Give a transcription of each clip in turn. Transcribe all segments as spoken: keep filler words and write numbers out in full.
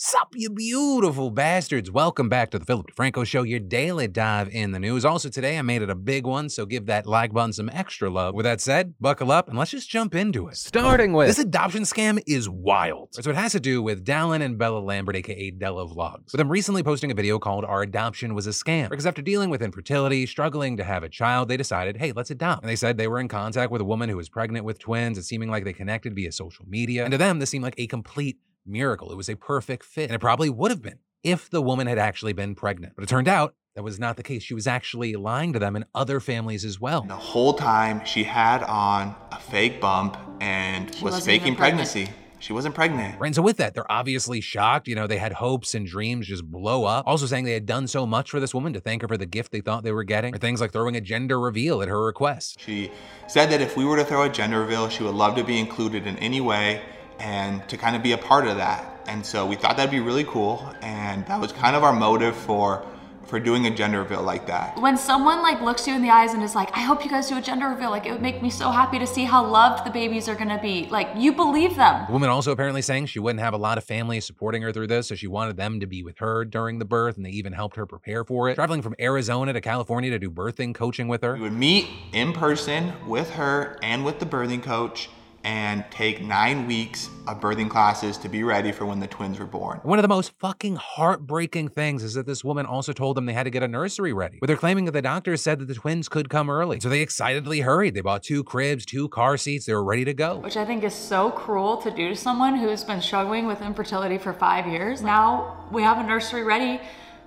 Sup, you beautiful bastards. Welcome back to the Philip DeFranco Show, your daily dive in the news. Also today, I made it a big one, so give that like button some extra love. With that said, buckle up and let's just jump into it. Starting with... This adoption scam is wild. So it has to do with Dallin and Bella Lambert, a k a. Della Vlogs, with them recently posting a video called Our Adoption Was a Scam. Because after dealing with infertility, struggling to have a child, they decided, hey, let's adopt. And they said they were in contact with a woman who was pregnant with twins and seeming like they connected via social media. And to them, this seemed like a complete miracle. It was a perfect fit, and it probably would have been if the woman had actually been pregnant. But it turned out that was not the case. She was actually lying to them and other families as well. And the whole time she had on a fake bump and she was faking pregnancy. Pregnant. She wasn't pregnant. Right, and so with that, they're obviously shocked. You know, they had hopes and dreams just blow up. Also saying they had done so much for this woman to thank her for the gift they thought they were getting, or things like throwing a gender reveal at her request. She said that if we were to throw a gender reveal, she would love to be included in any way and to kind of be a part of that. And so we thought that'd be really cool, and that was kind of our motive for for doing a gender reveal like that. When someone like looks you in the eyes and is like, I hope you guys do a gender reveal, like it would make me so happy to see how loved the babies are gonna be. Like, you believe them. The woman also apparently saying she wouldn't have a lot of families supporting her through this, so she wanted them to be with her during the birth, and they even helped her prepare for it. Traveling from Arizona to California to do birthing coaching with her. We would meet in person with her and with the birthing coach, and take nine weeks of birthing classes to be ready for when the twins were born. One of the most fucking heartbreaking things is that this woman also told them they had to get a nursery ready, but they're claiming that the doctors said that the twins could come early. So they excitedly hurried. They bought two cribs, two car seats. They were ready to go. Which I think is so cruel to do to someone who's been struggling with infertility for five years. Now we have a nursery ready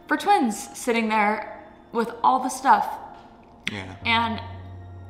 for twins sitting there with all the stuff. Yeah. And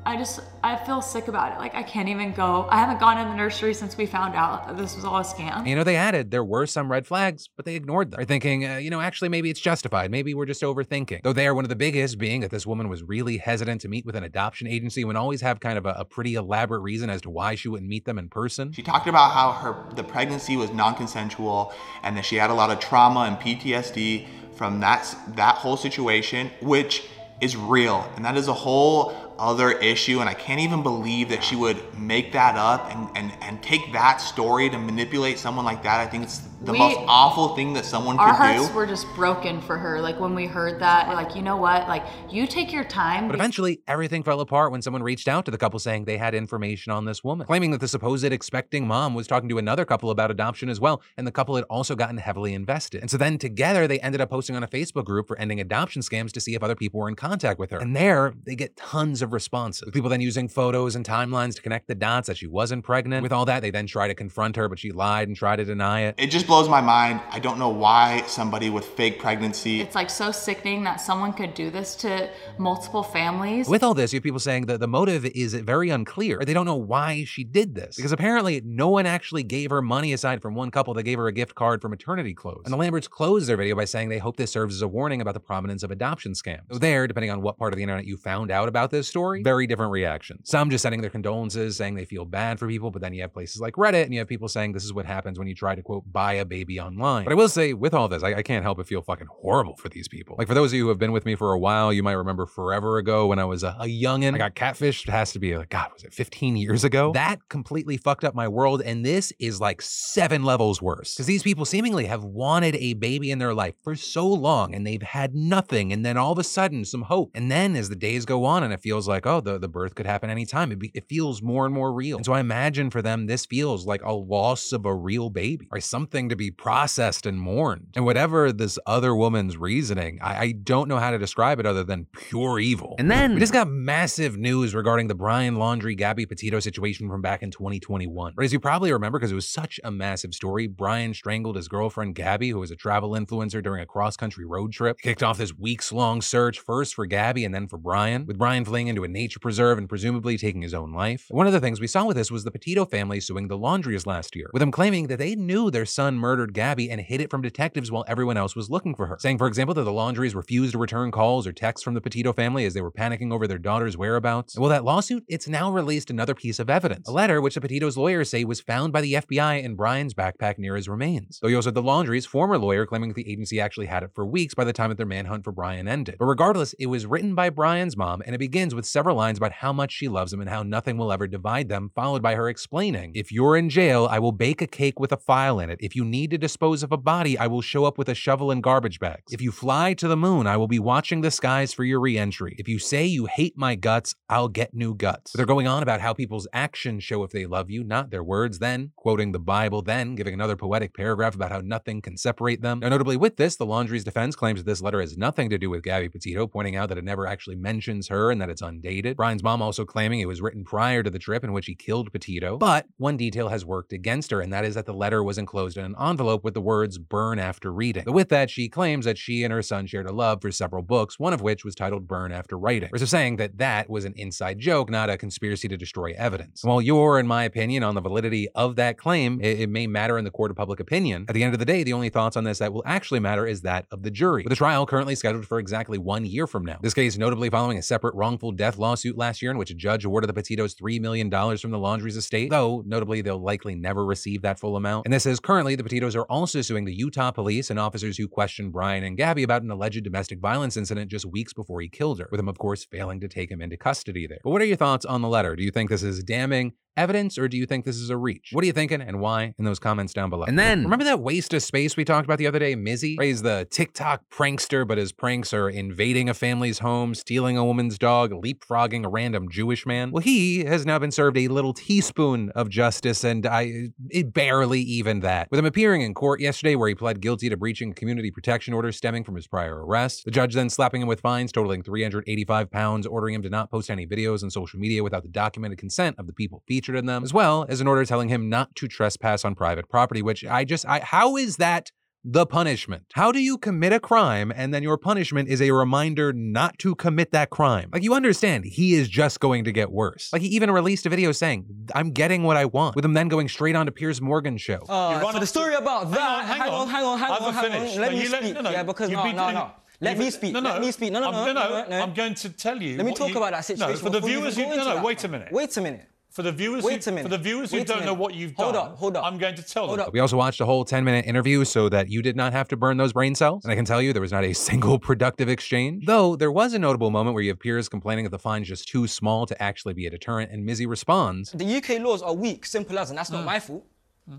I just, I feel sick about it. Like, I can't even go. I haven't gone in the nursery since we found out that this was all a scam. You know, they added there were some red flags, but they ignored them. They're thinking, uh, you know, actually, maybe it's justified. Maybe we're just overthinking. Though they are one of the biggest, being that this woman was really hesitant to meet with an adoption agency and always have kind of a, a pretty elaborate reason as to why she wouldn't meet them in person. She talked about how her the pregnancy was non-consensual and that she had a lot of trauma and P T S D from that that whole situation, which is real. And that is a whole other issue, and I can't even believe that she would make that up and, and, and take that story to manipulate someone like that. I think it's the we, most awful thing that someone could do. Our hearts were just broken for her. Like, when we heard that, we're like, you know what? Like, you take your time. But eventually, everything fell apart when someone reached out to the couple saying they had information on this woman, claiming that the supposed expecting mom was talking to another couple about adoption as well, and the couple had also gotten heavily invested. And so then together, they ended up posting on a Facebook group for ending adoption scams to see if other people were in contact with her. And there, they get tons of responses. People then using photos and timelines to connect the dots that she wasn't pregnant. With all that, they then try to confront her, but she lied and tried to deny it. It just blows my mind. I don't know why somebody would fake pregnancy. It's like so sickening that someone could do this to multiple families. With all this, you have people saying that the motive is very unclear. They don't know why she did this, because apparently no one actually gave her money aside from one couple that gave her a gift card for maternity clothes. And the Lamberts closed their video by saying they hope this serves as a warning about the prominence of adoption scams. So there, depending on what part of the internet you found out about this story, very different reactions. Some just sending their condolences, saying they feel bad for people, but then you have places like Reddit, and you have people saying this is what happens when you try to, quote, buy a baby online. But I will say, with all this, I, I can't help but feel fucking horrible for these people. Like, for those of you who have been with me for a while, you might remember forever ago when I was a, a youngin', I got catfished. It has to be, like, God, was it fifteen years ago? That completely fucked up my world, and this is like seven levels worse. Because these people seemingly have wanted a baby in their life for so long, and they've had nothing, and then all of a sudden, some hope. And then, as the days go on, and it feels like like, oh, the, the birth could happen anytime. It, be, it feels more and more real. And so I imagine for them, this feels like a loss of a real baby or something to be processed and mourned. And whatever this other woman's reasoning, I, I don't know how to describe it other than pure evil. And then we just got massive news regarding the Brian Laundrie, Gabby Petito situation from back in twenty twenty-one. But as you probably remember, because it was such a massive story, Brian strangled his girlfriend, Gabby, who was a travel influencer during a cross-country road trip. It kicked off this weeks-long search, first for Gabby and then for Brian, with Brian fleeing into a nature preserve and presumably taking his own life. One of the things we saw with this was the Petito family suing the Laundries last year, with them claiming that they knew their son murdered Gabby and hid it from detectives while everyone else was looking for her, saying, for example, that the Laundries refused to return calls or texts from the Petito family as they were panicking over their daughter's whereabouts. And well, that lawsuit, it's now released another piece of evidence, a letter which the Petito's lawyers say was found by the F B I in Brian's backpack near his remains. Though you also had the Laundries' former lawyer claiming that the agency actually had it for weeks by the time that their manhunt for Brian ended. But regardless, it was written by Brian's mom, and it begins with several lines about how much she loves him and how nothing will ever divide them, followed by her explaining, if you're in jail, I will bake a cake with a file in it. If you you need to dispose of a body, I will show up with a shovel and garbage bags. If you fly to the moon, I will be watching the skies for your re-entry. If you say you hate my guts, I'll get new guts. But they're going on about how people's actions show if they love you, not their words, then quoting the Bible, then giving another poetic paragraph about how nothing can separate them. Now, notably with this, the Laundrie's defense claims that this letter has nothing to do with Gabby Petito, pointing out that it never actually mentions her and that it's undated. Brian's mom also claiming it was written prior to the trip in which he killed Petito. But one detail has worked against her, and that is that the letter was enclosed in an envelope with the words "burn after reading." But with that, she claims that she and her son shared a love for several books, one of which was titled "Burn After Writing." Versus saying that that was an inside joke, not a conspiracy to destroy evidence. And while you're, in my opinion, on the validity of that claim, it, it may matter in the court of public opinion, at the end of the day, the only thoughts on this that will actually matter is that of the jury, with the trial currently scheduled for exactly one year from now. This case notably following a separate wrongful death lawsuit last year in which a judge awarded the Petitos three million dollars from the Laundrie's estate, though notably they'll likely never receive that full amount. And this is currently the Petitos are also suing the Utah police and officers who questioned Brian and Gabby about an alleged domestic violence incident just weeks before he killed her, with him of course failing to take him into custody there. But what are your thoughts on the letter? Do you think this is damning evidence, or do you think this is a reach? What are you thinking and why? In those comments down below. And then, remember that waste of space we talked about the other day? Mizzy? Raised the TikTok prankster, but his pranks are invading a family's home, stealing a woman's dog, leapfrogging a random Jewish man. Well, he has now been served a little teaspoon of justice, and I it barely even that. With him appearing in court yesterday where he pled guilty to breaching a community protection order stemming from his prior arrest, the judge then slapping him with fines totaling three hundred eighty-five pounds, ordering him to not post any videos on social media without the documented consent of the people featured in them, as well as an order telling him not to trespass on private property, which I just, I, how is that the punishment? How do you commit a crime and then your punishment is a reminder not to commit that crime? Like, you understand, he is just going to get worse. Like, he even released a video saying, "I'm getting what I want," with him then going straight on to Piers Morgan's show. Uh, so the story about that, hang on, hang on, hang on, hang on, hang on, hang on. Let no, me speak, no, no, yeah, because, no, no, no. no. Let me speak. No, no. Let me speak. No, no, no, no, no, no. I'm going to tell you. Let me talk you, about that situation. No, for the viewers, you, no, no, wait a minute. Wait a minute. For the viewers, who, for the viewers who don't know what you've hold done, up, hold up. I'm going to tell hold them. Up. We also watched a whole ten-minute interview so that you did not have to burn those brain cells. And I can tell you there was not a single productive exchange. Though there was a notable moment where you have Piers complaining that the fine's just too small to actually be a deterrent. And Mizzy responds, "The U K laws are weak, simple as, and that's not mm. my fault.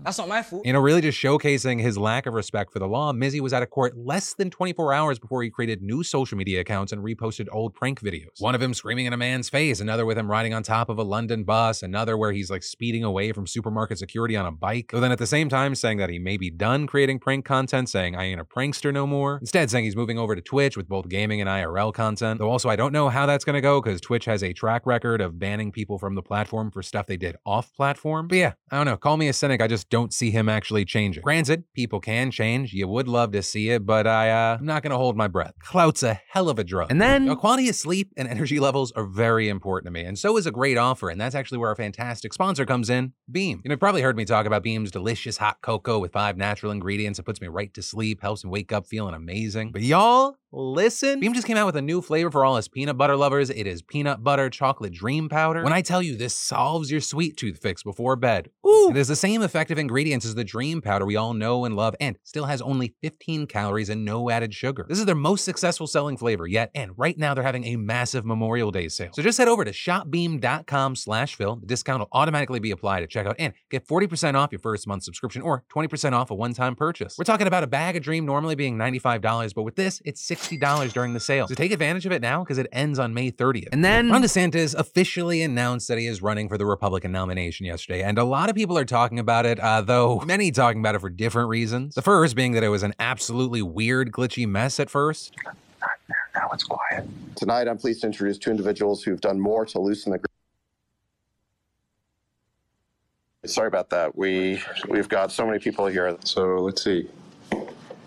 That's not my fault." You know, really just showcasing his lack of respect for the law, Mizzy was out of court less than twenty-four hours before he created new social media accounts and reposted old prank videos. One of him screaming in a man's face, another with him riding on top of a London bus, another where he's like speeding away from supermarket security on a bike. Though then at the same time saying that he may be done creating prank content, saying "I ain't a prankster no more." Instead saying he's moving over to Twitch with both gaming and I R L content. Though also I don't know how that's gonna go because Twitch has a track record of banning people from the platform for stuff they did off platform. But yeah, I don't know, call me a cynic, I just don't see him actually changing. Granted, people can change. You would love to see it, but I, uh, I'm not gonna hold my breath. Clout's a hell of a drug. And then, now, quality of sleep and energy levels are very important to me, and so is a great offer, and that's actually where our fantastic sponsor comes in, Beam. You know, you've probably heard me talk about Beam's delicious hot cocoa with five natural ingredients. It puts me right to sleep, helps me wake up feeling amazing. But y'all, listen, Beam just came out with a new flavor for all us peanut butter lovers. It is peanut butter chocolate dream powder. When I tell you this solves your sweet tooth fix before bed, ooh, it is the same effective ingredients as the dream powder we all know and love, and still has only fifteen calories and no added sugar. This is their most successful selling flavor yet, and right now they're having a massive Memorial Day sale. So just head over to shop beam dot com slash phil. The discount will automatically be applied at checkout and get forty percent off your first month subscription or twenty percent off a one-time purchase. We're talking about a bag of dream normally being ninety-five dollars, but with this, it's sixty dollars. sixty dollars during the sale. So take advantage of it now because it ends on May thirtieth. And then Ron DeSantis officially announced that he is running for the Republican nomination yesterday. And a lot of people are talking about it, uh, though many talking about it for different reasons. The first being that it was an absolutely weird, glitchy mess at first. Now it's quiet. Tonight, I'm pleased to introduce two individuals who've done more to loosen the grip. Sorry about that. We, we've got so many people here. So let's see.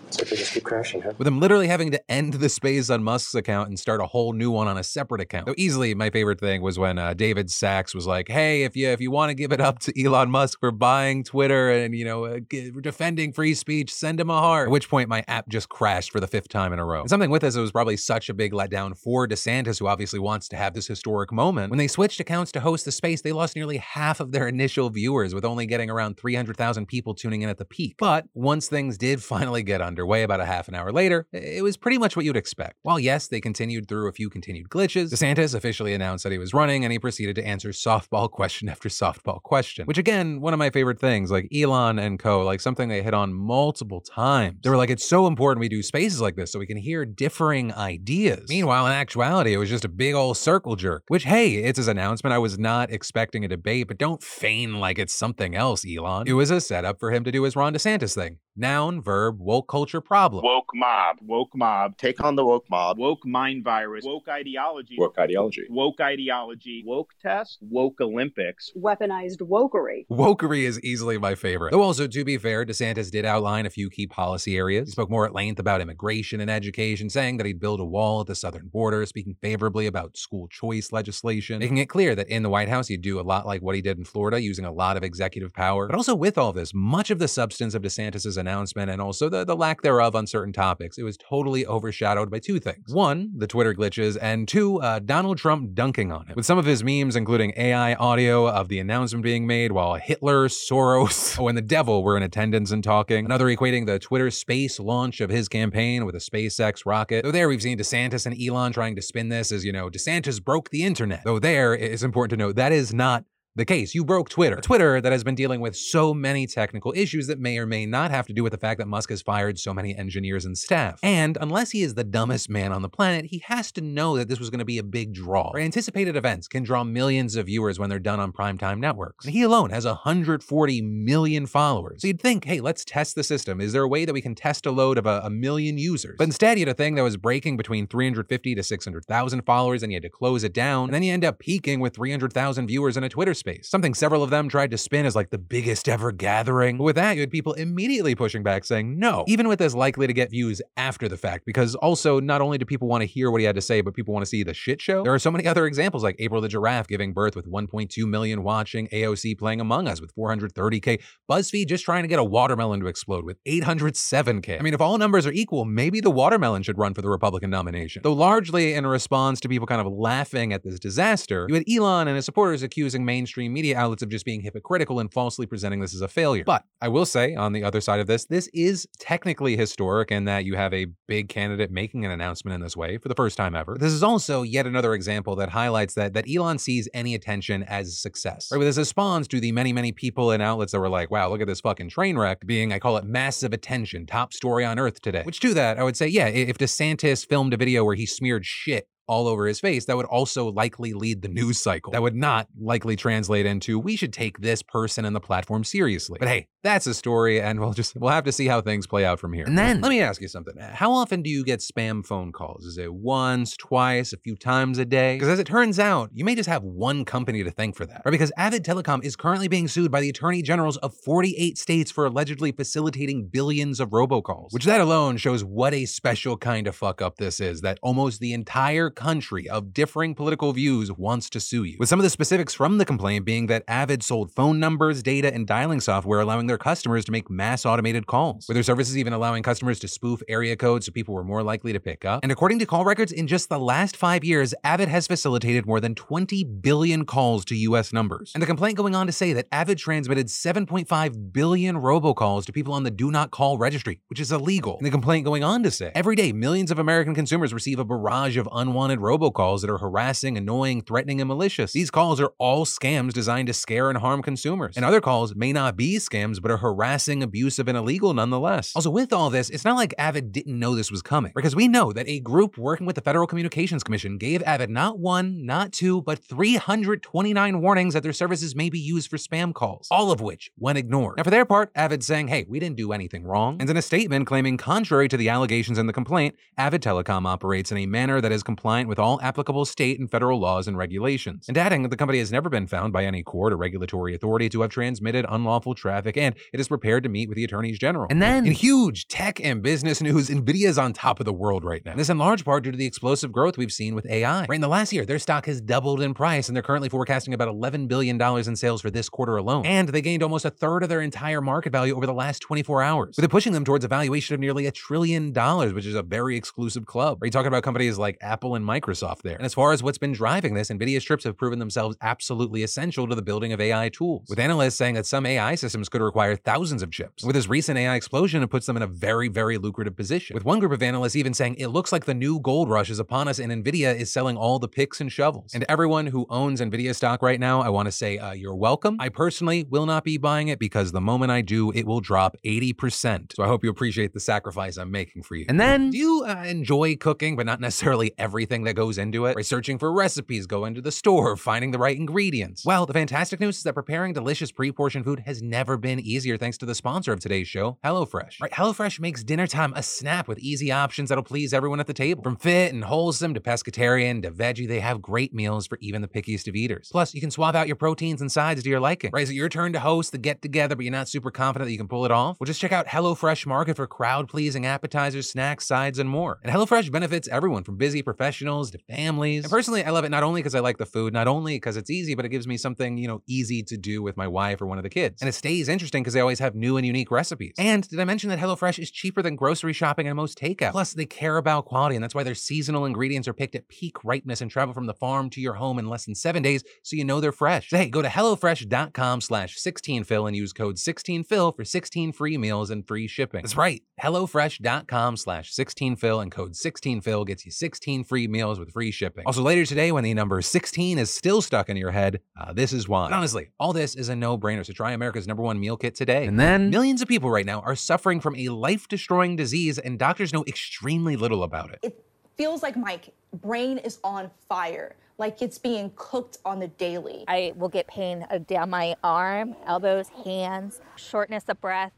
So they just keep crashing, huh? With him literally having to end the space on Musk's account and start a whole new one on a separate account. Though easily my favorite thing was when uh, David Sachs was like, "Hey, if you if you want to give it up to Elon Musk for buying Twitter and, you know, uh, g- defending free speech, send him a heart." At which point my app just crashed for the fifth time in a row. And something with this, it was probably such a big letdown for DeSantis, who obviously wants to have this historic moment. When they switched accounts to host the space, they lost nearly half of their initial viewers, with only getting around three hundred thousand people tuning in at the peak. But once things did finally get under underway about a half an hour later, it was pretty much what you'd expect. While yes, they continued through a few continued glitches, DeSantis officially announced that he was running, and he proceeded to answer softball question after softball question, which again, one of my favorite things, like Elon and co, like something they hit on multiple times. They were like, it's so important we do spaces like this so we can hear differing ideas. Meanwhile, in actuality, it was just a big old circle jerk, which, hey, it's his announcement. I was not expecting a debate, but don't feign like it's something else, Elon. It was a setup for him to do his Ron DeSantis thing. Noun, verb, woke culture problem. Woke mob. Woke mob. Take on the woke mob. Woke mind virus. Woke ideology. Woke ideology. Woke ideology. Woke test. Woke Olympics. Weaponized wokery. Wokery is easily my favorite. Though also, to be fair, DeSantis did outline a few key policy areas. He spoke more at length about immigration and education, saying that he'd build a wall at the southern border, speaking favorably about school choice legislation, making it clear that in the White House, he'd do a lot like what he did in Florida, using a lot of executive power. But also with all this, much of the substance of DeSantis's announcement and also the, the lack thereof on certain topics, it was totally overshadowed by two things. One, the Twitter glitches, and two, uh, Donald Trump dunking on it, with some of his memes including A I audio of the announcement being made while Hitler, Soros, oh, and the devil were in attendance and talking. Another equating the Twitter space launch of his campaign with a SpaceX rocket. Though there we've seen DeSantis and Elon trying to spin this as, you know, DeSantis broke the internet. Though there, it's important to note that is not the case. You broke Twitter. Twitter that has been dealing with so many technical issues that may or may not have to do with the fact that Musk has fired so many engineers and staff. And unless he is the dumbest man on the planet, he has to know that this was going to be a big draw. Our anticipated events can draw millions of viewers when they're done on primetime networks. And he alone has one hundred forty million followers. So you'd think, hey, let's test the system. Is there a way that we can test a load of a, a million users? But instead, you had a thing that was breaking between three hundred fifty to six hundred thousand followers, and you had to close it down. And then you end up peaking with three hundred thousand viewers in a Twitter space. Something several of them tried to spin as like the biggest ever gathering. But with that, you had people immediately pushing back saying no, even with this likely to get views after the fact, because also not only do people want to hear what he had to say, but people want to see the shit show. There are so many other examples like April the Giraffe giving birth with one point two million watching, A O C playing Among Us with four hundred thirty K, BuzzFeed just trying to get a watermelon to explode with eight hundred seven K. I mean, if all numbers are equal, maybe the watermelon should run for the Republican nomination. Though largely in response to people kind of laughing at this disaster, you had Elon and his supporters accusing mainstream media outlets of just being hypocritical and falsely presenting this as a failure. But I will say, on the other side of this, this is technically historic in that you have a big candidate making an announcement in this way for the first time ever. This is also yet another example that highlights that that Elon sees any attention as success. Right, with this response to the many, many people and outlets that were like, wow, look at this fucking train wreck being, I call it massive attention, top story on earth today. Which to that, I would say, yeah, if DeSantis filmed a video where he smeared shit all over his face, that would also likely lead the news cycle. That would not likely translate into, we should take this person and the platform seriously. But hey, that's a story, and we'll just, we'll have to see how things play out from here. And then, let me ask you something. How often do you get spam phone calls? Is it once, twice, a few times a day? Because as it turns out, you may just have one company to thank for that, right? Because Avid Telecom is currently being sued by the attorney generals of forty-eight states for allegedly facilitating billions of robocalls, which that alone shows what a special kind of fuck up this is, that almost the entire country of differing political views wants to sue you. With some of the specifics from the complaint being that Avid sold phone numbers, data, and dialing software, allowing their customers to make mass automated calls, with their services even allowing customers to spoof area codes so people were more likely to pick up. And according to call records, in just the last five years, Avid has facilitated more than twenty billion calls to U S numbers. And the complaint going on to say that Avid transmitted seven point five billion robocalls to people on the Do Not Call registry, which is illegal. And the complaint going on to say, every day, millions of American consumers receive a barrage of unwanted robocalls that are harassing, annoying, threatening, and malicious. These calls are all scams designed to scare and harm consumers. And other calls may not be scams, but are harassing, abusive, and illegal nonetheless. Also, with all this, it's not like Avid didn't know this was coming, because we know that a group working with the Federal Communications Commission gave Avid not one, not two, but three hundred twenty-nine warnings that their services may be used for spam calls, all of which went ignored. Now, for their part, Avid's saying, hey, we didn't do anything wrong. And in a statement claiming contrary to the allegations in the complaint, Avid Telecom operates in a manner that is compliant with all applicable state and federal laws and regulations. And adding that the company has never been found by any court or regulatory authority to have transmitted unlawful traffic, and it is prepared to meet with the attorneys general. And then, in huge tech and business news, NVIDIA is on top of the world right now. And this in large part due to the explosive growth we've seen with A I. Right, in the last year, their stock has doubled in price, and they're currently forecasting about eleven billion dollars in sales for this quarter alone. And they gained almost a third of their entire market value over the last twenty-four hours, with it pushing them towards a valuation of nearly a trillion dollars, which is a very exclusive club. Are you talking about companies like Apple and and Microsoft there. And as far as what's been driving this, NVIDIA chips have proven themselves absolutely essential to the building of A I tools, with analysts saying that some A I systems could require thousands of chips. With this recent A I explosion, it puts them in a very, very lucrative position, with one group of analysts even saying it looks like the new gold rush is upon us and NVIDIA is selling all the picks and shovels. And everyone who owns NVIDIA stock right now, I want to say uh, you're welcome. I personally will not be buying it because the moment I do, it will drop eighty percent. So I hope you appreciate the sacrifice I'm making for you. And then, do you uh, enjoy cooking, but not necessarily everything that goes into it? Right, searching for recipes, going to the store, finding the right ingredients. Well, the fantastic news is that preparing delicious pre-portioned food has never been easier thanks to the sponsor of today's show, HelloFresh. Right, HelloFresh makes dinner time a snap with easy options that'll please everyone at the table. From fit and wholesome to pescatarian to veggie, they have great meals for even the pickiest of eaters. Plus, you can swap out your proteins and sides to your liking. Right, is it your turn to host the get-together, but you're not super confident that you can pull it off? Well, just check out HelloFresh Market for crowd-pleasing appetizers, snacks, sides, and more. And HelloFresh benefits everyone from busy professionals to families. And personally, I love it not only because I like the food, not only because it's easy, but it gives me something, you know, easy to do with my wife or one of the kids. And it stays interesting because they always have new and unique recipes. And did I mention that HelloFresh is cheaper than grocery shopping and most takeout? Plus, they care about quality, and that's why their seasonal ingredients are picked at peak ripeness and travel from the farm to your home in less than seven days, so you know they're fresh. So hey, go to HelloFresh dot com slash sixteen fill and use code sixteen fill for sixteen free meals and free shipping. That's right, HelloFresh dot com slash sixteen fill and code sixteen fill gets you sixteen free meals with free shipping. Also, later today, when the number sixteen is still stuck in your head, uh, this is why. But honestly, all this is a no-brainer, so try America's number one meal kit today. And then, millions of people right now are suffering from a life-destroying disease, and doctors know extremely little about it. It feels like my brain is on fire, like it's being cooked on the daily. I will get pain down my arm, elbows, hands, shortness of breath,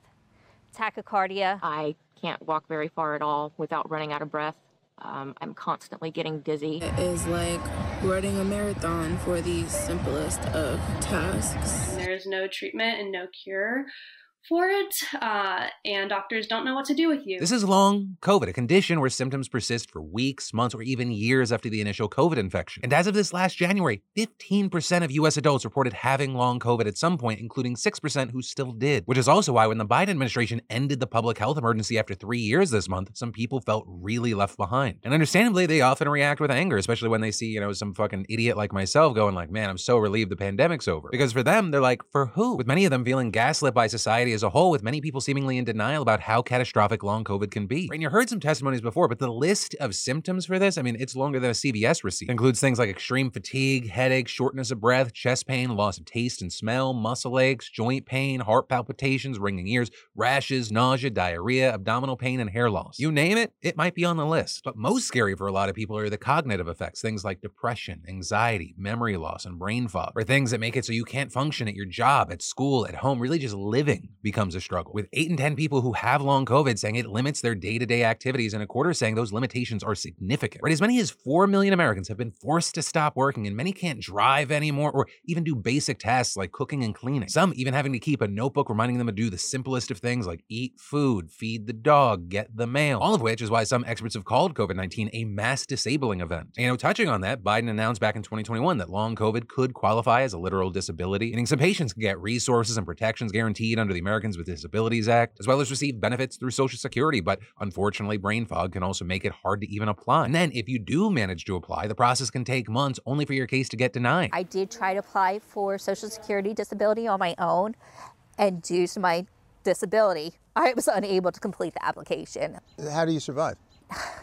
tachycardia. I can't walk very far at all without running out of breath. Um, I'm constantly getting dizzy. It is like running a marathon for the simplest of tasks. There is no treatment and no cure for it, uh, and doctors don't know what to do with you. This is long COVID, a condition where symptoms persist for weeks, months, or even years after the initial COVID infection. And as of this last January, fifteen percent of U S adults reported having long COVID at some point, including six percent who still did, which is also why when the Biden administration ended the public health emergency after three years this month, some people felt really left behind. And understandably, they often react with anger, especially when they see, you know, some fucking idiot like myself going like, man, I'm so relieved the pandemic's over. Because for them, they're like, for who? With many of them feeling gaslit by society as a whole, with many people seemingly in denial about how catastrophic long COVID can be. Right, and you heard some testimonies before, but the list of symptoms for this, I mean, it's longer than a C V S receipt. It includes things like extreme fatigue, headache, shortness of breath, chest pain, loss of taste and smell, muscle aches, joint pain, heart palpitations, ringing ears, rashes, nausea, diarrhea, abdominal pain, and hair loss. You name it, it might be on the list. But most scary for a lot of people are the cognitive effects, things like depression, anxiety, memory loss, and brain fog, or things that make it so you can't function at your job, at school, at home, really just living becomes a struggle. With eight in ten people who have long COVID saying it limits their day-to-day activities, and a quarter saying those limitations are significant. Right, as many as four million Americans have been forced to stop working, and many can't drive anymore or even do basic tasks like cooking and cleaning. Some even having to keep a notebook reminding them to do the simplest of things like eat food, feed the dog, get the mail. All of which is why some experts have called COVID nineteen a mass disabling event. And, you know, touching on that, Biden announced back in twenty twenty-one that long COVID could qualify as a literal disability, meaning some patients can get resources and protections guaranteed under the Americans with Disabilities Act, as well as receive benefits through Social Security, but unfortunately, brain fog can also make it hard to even apply. And then if you do manage to apply, the process can take months only for your case to get denied. I did try to apply for Social Security disability on my own, and due to my disability, I was unable to complete the application. How do you survive?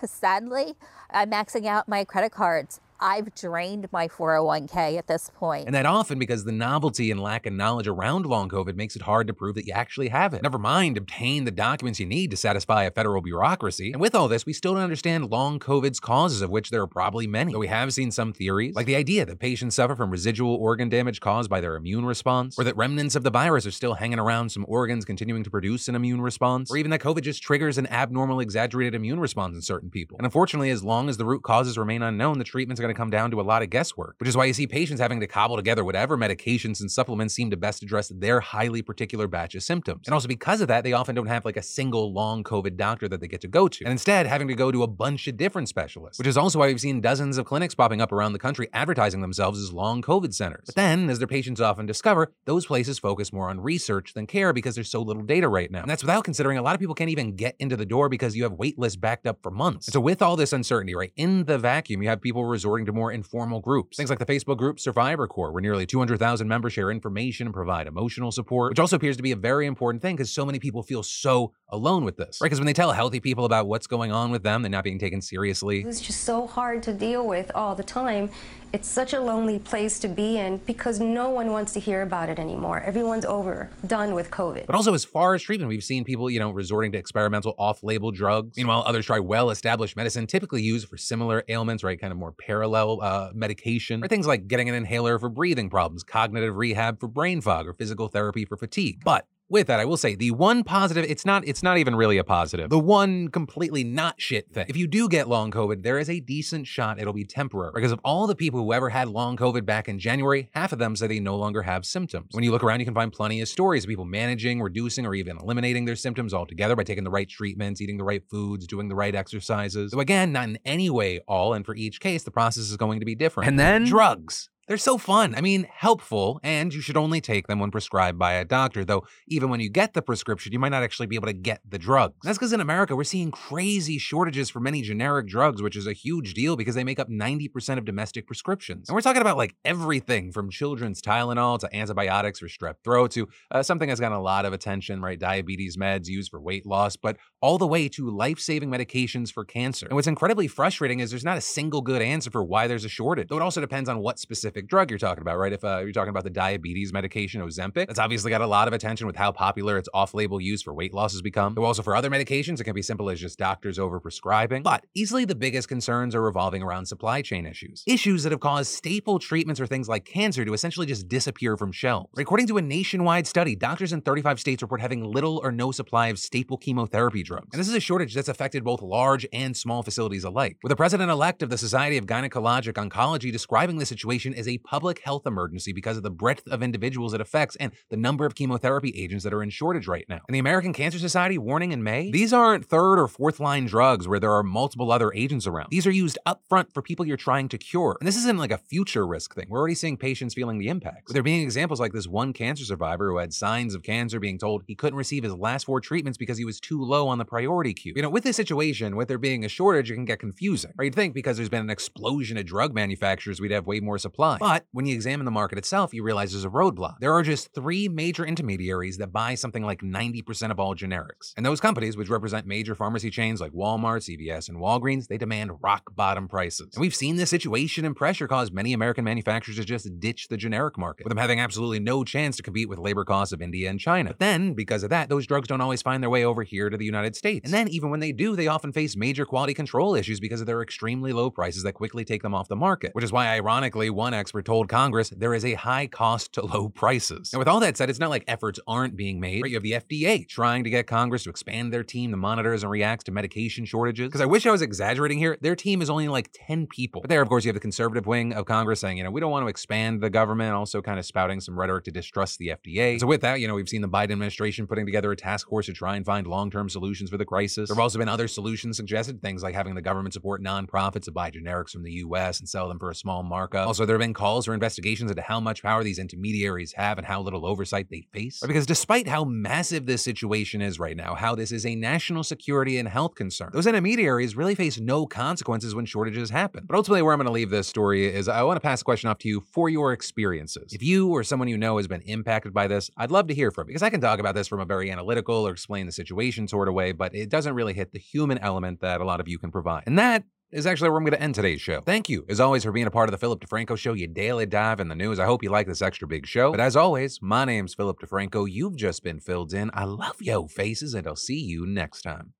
Sadly, I'm maxing out my credit cards. I've drained my four oh one k at this point. And that often because the novelty and lack of knowledge around long COVID makes it hard to prove that you actually have it. Never mind obtain the documents you need to satisfy a federal bureaucracy. And with all this, we still don't understand long COVID's causes, of which there are probably many. But we have seen some theories, like the idea that patients suffer from residual organ damage caused by their immune response, or that remnants of the virus are still hanging around some organs continuing to produce an immune response, or even that COVID just triggers an abnormal exaggerated immune response in certain people. And unfortunately, as long as the root causes remain unknown, the treatment's going to come down to a lot of guesswork, which is why you see patients having to cobble together whatever medications and supplements seem to best address their highly particular batch of symptoms. And also because of that, they often don't have like a single long COVID doctor that they get to go to, and instead having to go to a bunch of different specialists, which is also why we've seen dozens of clinics popping up around the country advertising themselves as long COVID centers. But then, as their patients often discover, those places focus more on research than care because there's so little data right now. And that's without considering a lot of people can't even get into the door because you have wait lists backed up for months. And so with all this uncertainty, right, in the vacuum, you have people resorting to more informal groups. Things like the Facebook group Survivor Corps, where nearly two hundred thousand members share information and provide emotional support, which also appears to be a very important thing because so many people feel so alone with this, right? Because when they tell healthy people about what's going on with them, they're not being taken seriously. It's just so hard to deal with all the time. It's such a lonely place to be in because no one wants to hear about it anymore. Everyone's over, done with COVID. But also as far as treatment, we've seen people, you know, resorting to experimental off-label drugs. Meanwhile, others try well-established medicine, typically used for similar ailments, right? Kind of more parallel uh, medication, or things like getting an inhaler for breathing problems, cognitive rehab for brain fog, or physical therapy for fatigue. But with that, I will say the one positive, it's not it's not even really a positive, the one completely not shit thing. If you do get long COVID, there is a decent shot it'll be temporary. Because of all the people who ever had long COVID back in January, half of them say they no longer have symptoms. When you look around, you can find plenty of stories of people managing, reducing, or even eliminating their symptoms altogether by taking the right treatments, eating the right foods, doing the right exercises. So again, not in any way all, and for each case, the process is going to be different. And then drugs. They're so fun. I mean, helpful, and you should only take them when prescribed by a doctor, though even when you get the prescription, you might not actually be able to get the drugs. That's because in America, we're seeing crazy shortages for many generic drugs, which is a huge deal because they make up ninety percent of domestic prescriptions. And we're talking about like everything from children's Tylenol to antibiotics for strep throat to uh, something that's gotten a lot of attention, right? Diabetes meds used for weight loss, but all the way to life-saving medications for cancer. And what's incredibly frustrating is there's not a single good answer for why there's a shortage, though it also depends on what specific drug you're talking about, right? If uh, you're talking about the diabetes medication Ozempic, that's obviously got a lot of attention with how popular its off-label use for weight loss has become. Though also for other medications, it can be simple as just doctors over-prescribing. But easily the biggest concerns are revolving around supply chain issues. Issues that have caused staple treatments or things like cancer to essentially just disappear from shelves. According to a nationwide study, doctors in thirty-five states report having little or no supply of staple chemotherapy drugs. And this is a shortage that's affected both large and small facilities alike, with the president-elect of the Society of Gynecologic Oncology describing the situation as a public health emergency because of the breadth of individuals it affects and the number of chemotherapy agents that are in shortage right now. And the American Cancer Society warning in May, these aren't third or fourth line drugs where there are multiple other agents around. These are used upfront for people you're trying to cure. And this isn't like a future risk thing. We're already seeing patients feeling the impacts. There being examples like this one cancer survivor who had signs of cancer being told he couldn't receive his last four treatments because he was too low on the priority queue. You know, with this situation, with there being a shortage, it can get confusing. Right? You'd think because there's been an explosion of drug manufacturers, we'd have way more supply. But when you examine the market itself, you realize there's a roadblock. There are just three major intermediaries that buy something like ninety percent of all generics. And those companies, which represent major pharmacy chains like Walmart, C V S, and Walgreens, they demand rock-bottom prices. And we've seen this situation and pressure cause many American manufacturers to just ditch the generic market, with them having absolutely no chance to compete with labor costs of India and China. But then, because of that, those drugs don't always find their way over here to the United States. And then, even when they do, they often face major quality control issues because of their extremely low prices that quickly take them off the market, which is why, ironically, one One expert told Congress there is a high cost to low prices. And with all that said, it's not like efforts aren't being made. Right? You have the F D A trying to get Congress to expand their team that monitors and reacts to medication shortages. Because I wish I was exaggerating here. Their team is only like ten people. But there, of course, you have the conservative wing of Congress saying, you know, we don't want to expand the government, also kind of spouting some rhetoric to distrust the F D A. And so with that, you know, we've seen the Biden administration putting together a task force to try and find long-term solutions for the crisis. There have also been other solutions suggested, things like having the government support nonprofits to buy generics from the U S and sell them for a small markup. Also, there have been calls for investigations into how much power these intermediaries have and how little oversight they face. Because despite how massive this situation is right now, how this is a national security and health concern, those intermediaries really face no consequences when shortages happen. But ultimately, where I'm going to leave this story is I want to pass the question off to you for your experiences. If you or someone you know has been impacted by this, I'd love to hear from you, because I can talk about this from a very analytical or explain the situation sort of way, but it doesn't really hit the human element that a lot of you can provide. And that is actually where I'm going to end today's show. Thank you, as always, for being a part of the Philip DeFranco Show, your daily dive in the news. I hope you like this extra big show. But as always, my name's Philip DeFranco. You've just been filled in. I love yo faces, and I'll see you next time.